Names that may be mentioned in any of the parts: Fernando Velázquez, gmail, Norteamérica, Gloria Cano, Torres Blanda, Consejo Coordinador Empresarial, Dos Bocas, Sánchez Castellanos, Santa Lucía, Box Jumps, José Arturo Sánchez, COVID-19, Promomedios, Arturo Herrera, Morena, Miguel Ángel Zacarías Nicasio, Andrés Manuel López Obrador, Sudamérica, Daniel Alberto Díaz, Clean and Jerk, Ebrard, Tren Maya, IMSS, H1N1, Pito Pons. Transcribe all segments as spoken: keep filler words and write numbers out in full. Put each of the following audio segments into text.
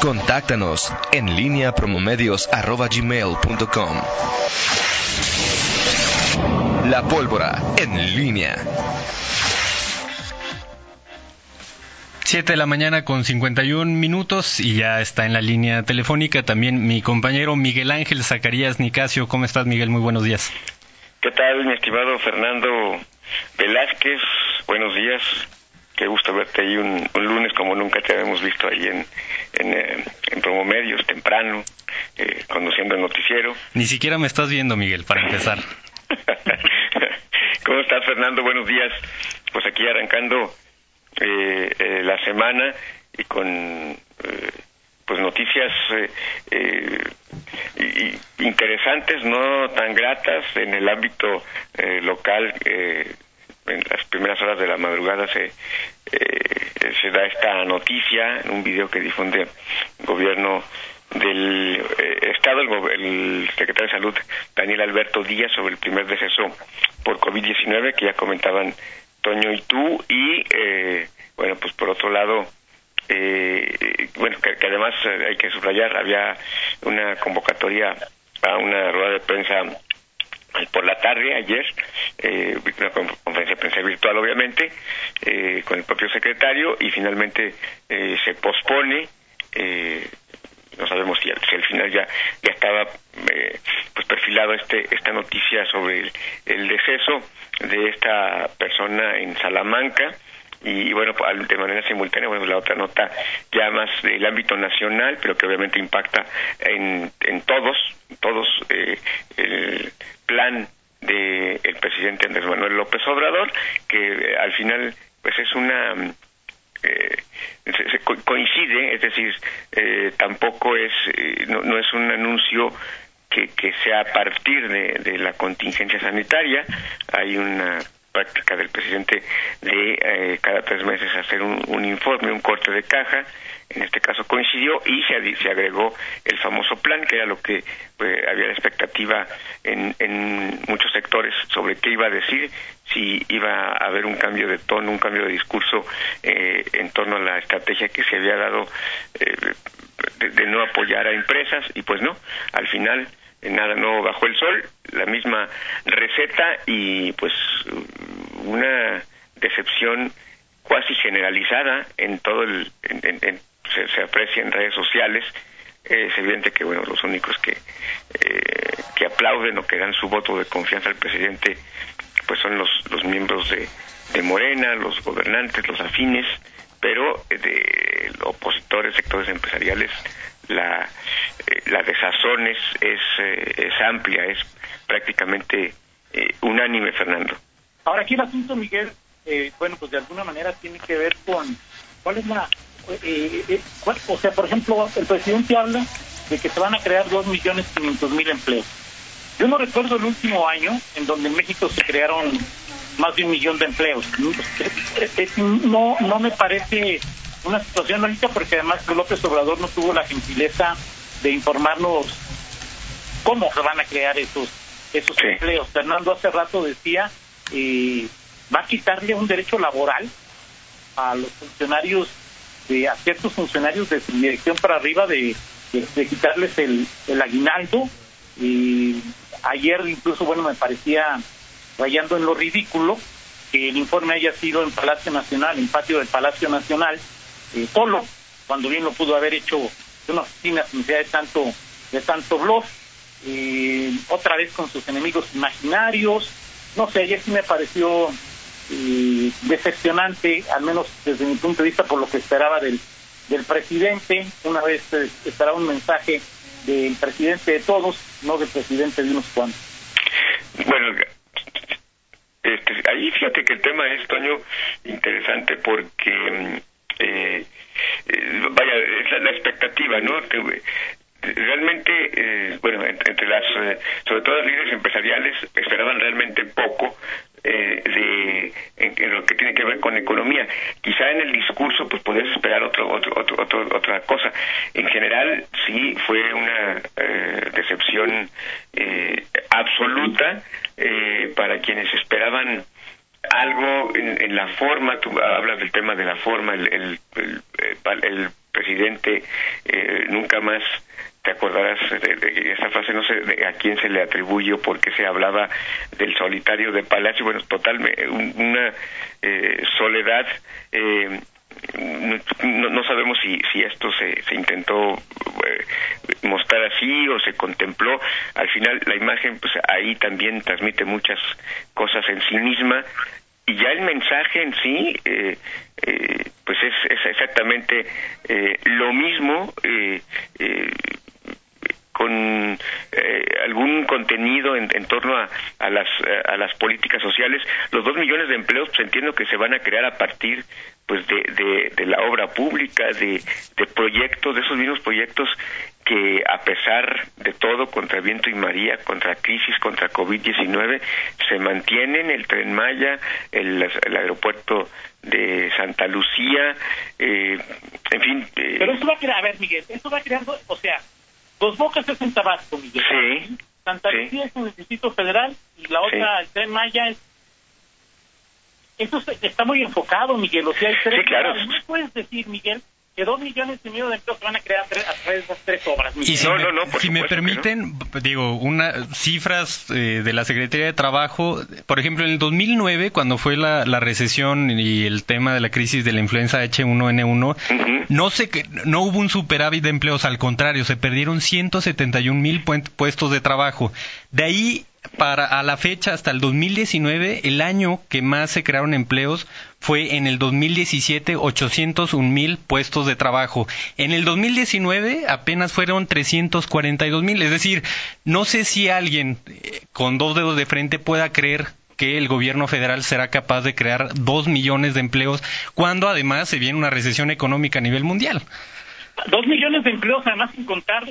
Contáctanos en línea promomedios arroba gmail punto com. La pólvora en línea. Siete de la mañana con cincuenta y un minutos y ya está en la línea telefónica también mi compañero Miguel Ángel Zacarías Nicasio. ¿Cómo estás, Miguel? Muy buenos días. ¿Qué tal, mi estimado Fernando Velázquez? Buenos días. Qué gusto verte ahí un, un lunes como nunca te habíamos visto ahí en en, en, en Promomedios, temprano, eh, conduciendo el noticiero. Ni siquiera me estás viendo, Miguel, para empezar. ¿Cómo estás, Fernando? Buenos días. Pues aquí arrancando eh, eh, la semana y con eh, pues noticias eh, eh, y, y interesantes, no tan gratas en el ámbito eh, local. Eh, en las primeras horas de la madrugada se eh, se da esta noticia en un video que difunde el gobierno del eh, Estado, el, el secretario de Salud, Daniel Alberto Díaz, sobre el primer deceso por COVID diecinueve, que ya comentaban Toño y tú, y eh, bueno, pues por otro lado, eh, bueno, que, que además hay que subrayar, había una convocatoria a una rueda de prensa por la tarde, ayer, eh, una conferencia de prensa virtual, obviamente, eh, con el propio secretario, y finalmente eh, se pospone, eh, no sabemos si al, si al final ya ya estaba eh, pues perfilado este esta noticia sobre el, el deceso de esta persona en Salamanca, y bueno, de manera simultánea, bueno, la otra nota ya más del ámbito nacional, pero que obviamente impacta en, en todos, todos eh, el plan de el presidente Andrés Manuel López Obrador, que eh, al final pues es una eh, se, se co coincide, es decir, eh, tampoco es eh, no, no es un anuncio que, que sea a partir de, de la contingencia sanitaria. Hay una práctica del presidente de eh, cada tres meses hacer un, un informe, un corte de caja. En este caso coincidió y se, se agregó el famoso plan, que era lo que eh, había la expectativa en, en muchos sectores sobre qué iba a decir, si iba a haber un cambio de tono, un cambio de discurso eh, en torno a la estrategia que se había dado eh, de, de no apoyar a empresas, y pues no, al final nada nuevo bajo el sol, la misma receta, y pues una decepción cuasi generalizada en todo el... En, en, en, se, se aprecia en redes sociales. Eh, es evidente que, bueno, los únicos que eh, que aplauden o que dan su voto de confianza al presidente pues son los, los miembros de, de Morena, los gobernantes, los afines, pero de opositores, sectores empresariales, la eh, la desazón es es, eh, es amplia, es prácticamente eh, unánime, Fernando. Ahora aquí el asunto, Miguel, eh, bueno, pues de alguna manera tiene que ver con cuál es la eh, eh, cuál, o sea, por ejemplo, el presidente habla de que se van a crear dos millones quinientos mil empleos. Yo no recuerdo el último año en donde en México se crearon más de un millón de empleos. No, no me parece una situación ahorita, porque además López Obrador no tuvo la gentileza de informarnos cómo se van a crear esos esos sí. empleos. Fernando hace rato decía, eh, va a quitarle un derecho laboral a los funcionarios, de, a ciertos funcionarios de su dirección para arriba, de, de, de quitarles el, el aguinaldo. Y ayer incluso, bueno, me parecía rayando en lo ridículo que el informe haya sido en Palacio Nacional, en patio del Palacio Nacional, eh, solo, cuando bien lo pudo haber hecho de una oficina sin necesidad de tanto, de tanto bluff, eh, otra vez con sus enemigos imaginarios. No sé, ayer sí me pareció eh, decepcionante, al menos desde mi punto de vista, por lo que esperaba del, del presidente. Una vez eh, estará un mensaje del presidente de todos, no del presidente de unos cuantos. Bueno, este, ahí fíjate que el tema es, Toño, interesante, porque eh, eh, vaya, es la, la expectativa, ¿no? Que, realmente, eh, bueno, entre, entre las, eh, sobre todo las líderes empresariales, esperaban realmente poco eh, de en, en lo que tiene que ver con economía. Quizá en el discurso, pues, podías esperar otro, otro, otro, otro, otra cosa. En general, sí, fue una eh, decepción eh, absoluta eh, para quienes esperaban algo en, en la forma. Tú hablas del tema de la forma, el, el, el, el, el presidente, eh, nunca más, te acordarás de, de esa frase, no sé de a quién se le atribuye, porque se hablaba del solitario de Palacio. Bueno, total, un, una eh, soledad. Eh, no, no sabemos si, si esto se, se intentó eh, mostrar así o se contempló. Al final, la imagen, pues ahí también transmite muchas cosas en sí misma. Y ya el mensaje en sí, eh, eh, pues es, es exactamente eh, lo mismo, eh, eh, con eh, algún contenido en, en torno a, a las a las políticas sociales. Los dos millones de empleos, pues entiendo que se van a crear a partir pues de, de, de la obra pública, de, de proyectos, de esos mismos proyectos que a pesar de todo, contra viento y maría, contra crisis, contra COVID diecinueve, se mantienen: el Tren Maya, el, el aeropuerto de Santa Lucía, eh, en fin. Eh. Pero esto va a crear, a ver, Miguel, esto va creando, o sea, Dos Bocas es en Tabasco, Miguel. Sí. Santa Lucía sí. es en el Distrito Federal, y la otra, sí. el Tren Maya es... Eso está muy enfocado, Miguel, o sea, hay tres... Sí, claro. No puedes decir, Miguel, que dos millones y medio de empleos que van a crear a través de esas tres obras. Y si no, me, no, no, por si me permiten, no. digo, unas cifras eh, de la Secretaría de Trabajo. Por ejemplo, en el dos mil nueve, cuando fue la, la recesión y el tema de la crisis de la influenza H uno N uno, uh-huh. no, se, no hubo un superávit de empleos, al contrario, se perdieron ciento setenta y un mil puestos de trabajo. De ahí... Para a la fecha, hasta el dos mil diecinueve, el año que más se crearon empleos fue en el dos mil diecisiete, ochocientos un mil puestos de trabajo. En el dos mil diecinueve apenas fueron trescientos cuarenta y dos mil. Es decir, no sé si alguien eh, con dos dedos de frente pueda creer que el gobierno federal será capaz de crear dos millones de empleos cuando además se viene una recesión económica a nivel mundial. Dos millones de empleos, además sin contar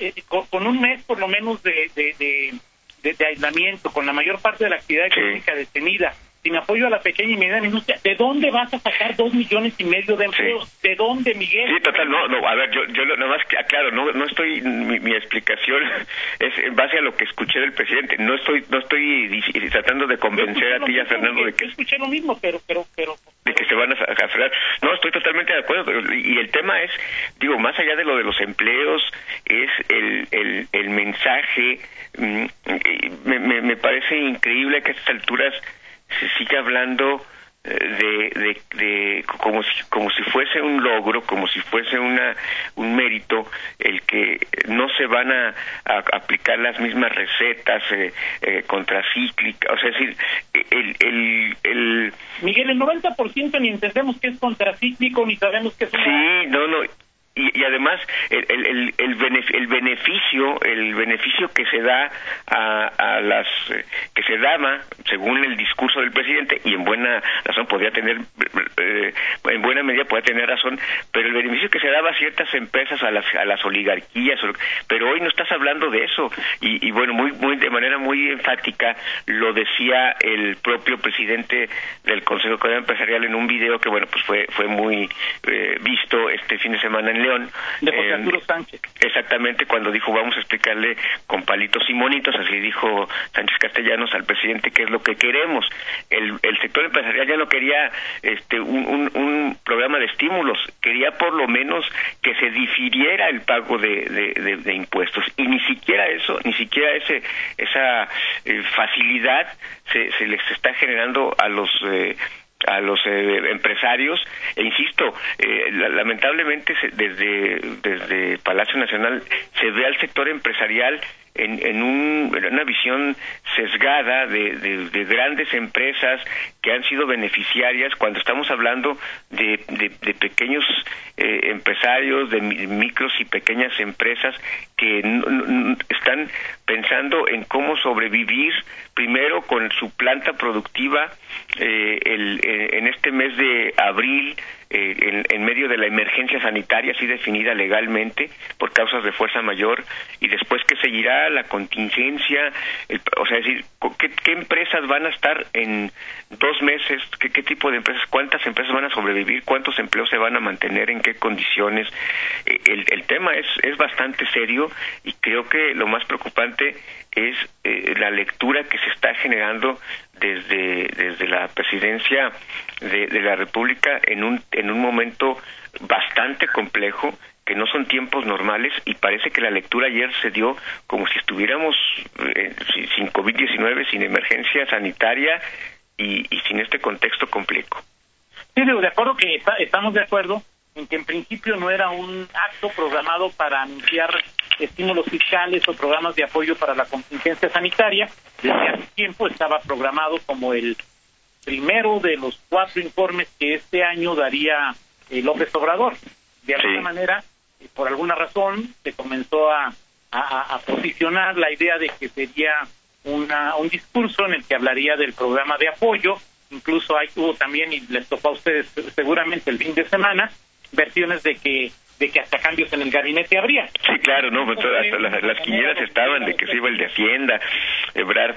eh, con, con un mes por lo menos de... de, de... De, de aislamiento, con la mayor parte de la actividad económica sí. detenida, sin apoyo a la pequeña y mediana industria. ¿De dónde vas a sacar dos millones y medio de empleos? Sí. ¿De dónde, Miguel? Sí, total, no, no, a ver, yo, yo nada más aclaro, no, no estoy, mi, mi explicación es en base a lo que escuché del presidente. No estoy, no estoy tratando de convencer a ti y a Fernando de que... Yo escuché lo mismo, pero, pero, pero... de que se van a aferrar. No, estoy totalmente de acuerdo. Y el tema es, digo, más allá de lo de los empleos, es el, el, el mensaje. Me, me, me parece increíble que a estas alturas se siga hablando de, de, de como si como si fuese un logro, como si fuese una un mérito el que no se van a, a aplicar las mismas recetas eh, eh, contracíclicas. O sea, es decir, el, el, el Miguel, el noventa por ciento ni entendemos que es contracíclico ni sabemos que es una... sí no no Y, y además el el el, benef, el beneficio el beneficio que se da a, a las que se daba, según el discurso del presidente, y en buena razón podría tener eh, en buena medida podría tener razón, pero el beneficio que se daba a ciertas empresas, a las a las oligarquías, pero hoy no estás hablando de eso. Y, y bueno, muy muy de manera muy enfática lo decía el propio presidente del Consejo Coordinador Empresarial en un video que, bueno, pues fue fue muy eh, visto este fin de semana en León, de José Arturo Sánchez. Exactamente, cuando dijo: vamos a explicarle con palitos y monitos, así dijo Sánchez Castellanos al presidente, qué es lo que queremos. El, el sector empresarial ya no quería este un, un, un programa de estímulos, quería por lo menos que se difiriera el pago de, de, de, de impuestos, y ni siquiera eso, ni siquiera ese esa eh, facilidad se, se les está generando a los eh, a los eh, empresarios. E insisto, eh, la, lamentablemente se, desde desde Palacio Nacional se ve al sector empresarial en, en, un, en una visión sesgada de, de, de grandes empresas que han sido beneficiarias, cuando estamos hablando de, de, de pequeños eh, empresarios, de micros y pequeñas empresas que no, no, están pensando en cómo sobrevivir primero con su planta productiva eh, el, eh, en este mes de abril, Eh, en, en medio de la emergencia sanitaria así definida legalmente por causas de fuerza mayor, y después que seguirá la contingencia. El, o sea, es decir, ¿qué, qué empresas van a estar en dos meses? ¿Qué, qué tipo de empresas? ¿Cuántas empresas van a sobrevivir? ¿Cuántos empleos se van a mantener? ¿En qué condiciones? Eh, el, el tema es, es bastante serio, y creo que lo más preocupante es eh, la lectura que se está generando desde desde la presidencia de, de la República en un en un momento bastante complejo, que no son tiempos normales, y parece que la lectura ayer se dio como si estuviéramos eh, sin COVID diecinueve, sin emergencia sanitaria y, y sin este contexto complejo. Sí, digo, de acuerdo que está, estamos de acuerdo en que en principio no era un acto programado para anunciar estímulos fiscales o programas de apoyo para la contingencia sanitaria. Desde hace tiempo estaba programado como el primero de los cuatro informes que este año daría eh, López Obrador. De alguna sí. manera, eh, por alguna razón, se comenzó a, a, a posicionar la idea de que sería una, un discurso en el que hablaría del programa de apoyo. Incluso hay, hubo también, y les tocó a ustedes seguramente el fin de semana, versiones de que de que hasta cambios en el gabinete habría. Sí, claro, no, pues, hasta las, las quinielas estaban de que se iba el de Hacienda, Ebrard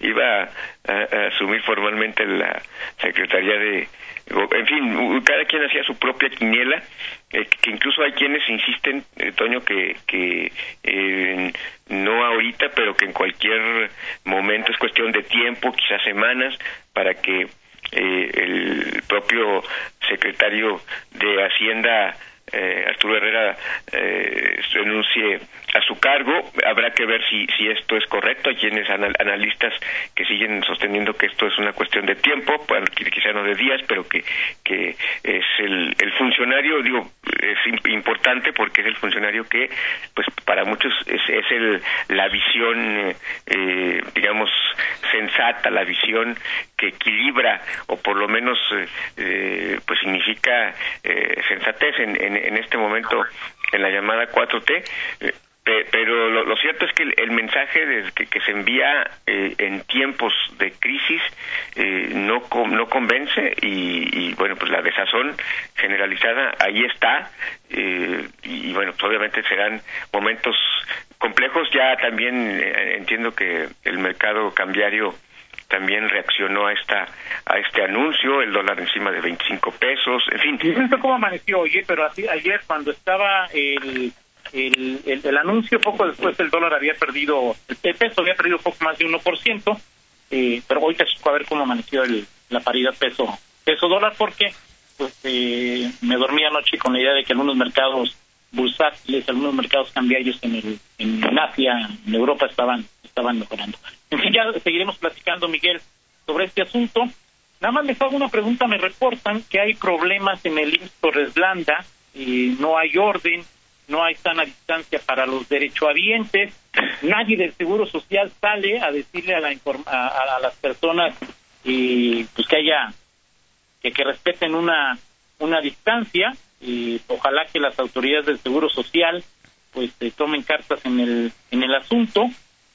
iba a, a asumir formalmente la Secretaría de... En fin, cada quien hacía su propia quiniela, eh, que incluso hay quienes insisten, eh, Toño, que, que eh, no ahorita, pero que en cualquier momento es cuestión de tiempo, quizás semanas, para que eh, el propio secretario de Hacienda... Eh, Arturo Herrera eh, renuncie a su cargo. Habrá que ver si si esto es correcto. Hay quienes anal, analistas que siguen sosteniendo que esto es una cuestión de tiempo, bueno, quizá no de días, pero que que es el, el funcionario, digo, es importante porque es el funcionario que, pues, para muchos es, es el la visión, eh, digamos, sensata, la visión que equilibra o por lo menos eh, pues significa eh, sensatez en, en en este momento en la llamada cuatro T, eh, pero lo, lo cierto es que el, el mensaje de, que, que se envía eh, en tiempos de crisis eh, no no convence y, y bueno, pues la desazón generalizada ahí está, eh, y bueno, pues obviamente serán momentos complejos. Ya también eh, entiendo que el mercado cambiario también reaccionó a esta a este anuncio, el dólar encima de veinticinco pesos, en fin. No sé cómo amaneció, oye, pero así, ayer cuando estaba el el, el el anuncio, poco después el dólar había perdido, el peso había perdido poco más de uno por ciento, eh, pero hoy te supo a ver cómo amaneció el, la paridad peso peso dólar, porque pues eh, me dormí anoche con la idea de que algunos mercados bursátiles, algunos mercados cambiarios en el, en Asia, en Europa estaban estaban mejorando. En fin, ya seguiremos platicando, Miguel, sobre este asunto. Nada más les hago una pregunta. Me reportan que hay problemas en el I M S S Torres Blanda, eh, no hay orden, no hay sana distancia para los derechohabientes, nadie del Seguro Social sale a decirle a, la informa, a, a las personas eh, pues que haya que, que respeten una una distancia. Eh, ojalá que las autoridades del Seguro Social pues eh, tomen cartas en el en el asunto.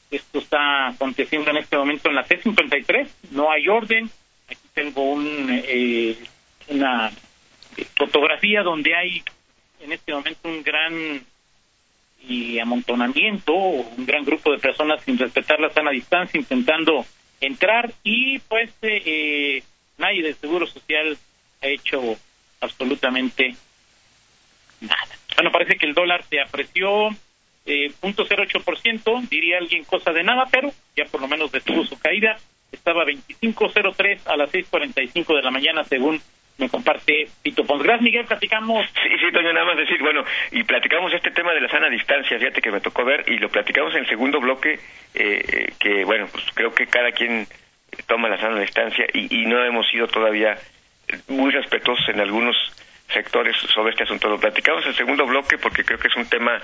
Esto está aconteciendo en este momento en la T cincuenta y tres, no hay orden. Aquí tengo un eh, una fotografía donde hay en este momento un gran eh, amontonamiento, un gran grupo de personas sin respetar la sana distancia intentando entrar y pues eh, eh, nadie del Seguro Social ha hecho absolutamente nada. Bueno, parece que el dólar se apreció eh, cero punto cero ocho por ciento, diría alguien cosa de nada, pero ya por lo menos detuvo su caída. Estaba veinticinco cero tres a las seis cuarenta y cinco de la mañana, según me comparte Pito Pons. Gracias, Miguel, platicamos. Sí, sí, Toño, nada más decir, bueno, y platicamos este tema de la sana distancia, fíjate que me tocó ver, y lo platicamos en el segundo bloque, eh, que bueno, pues creo que cada quien toma la sana distancia y, y no hemos sido todavía muy respetuosos en algunos sectores sobre este asunto. Lo platicamos en el segundo bloque porque creo que es un tema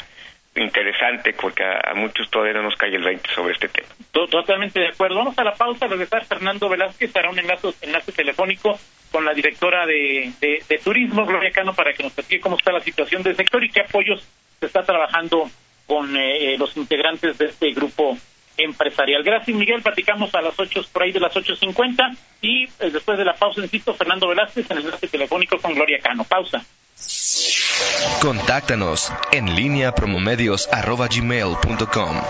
interesante, porque a, a muchos todavía no nos cae el veinte sobre este tema. Totalmente de acuerdo. Vamos a la pausa. Regresar Fernando Velázquez hará un enlace, enlace telefónico con la directora de, de, de Turismo, Gloria Cano, para que nos platique cómo está la situación del sector y qué apoyos se está trabajando con eh, los integrantes de este grupo empresarial. Gracias, Miguel. Platicamos a las ocho, por ahí de las ocho cincuenta, y después de la pausa, insisto, Fernando Velázquez en el enlace telefónico con Gloria Cano. Pausa. Contáctanos en línea promomedios arroba gmail punto com.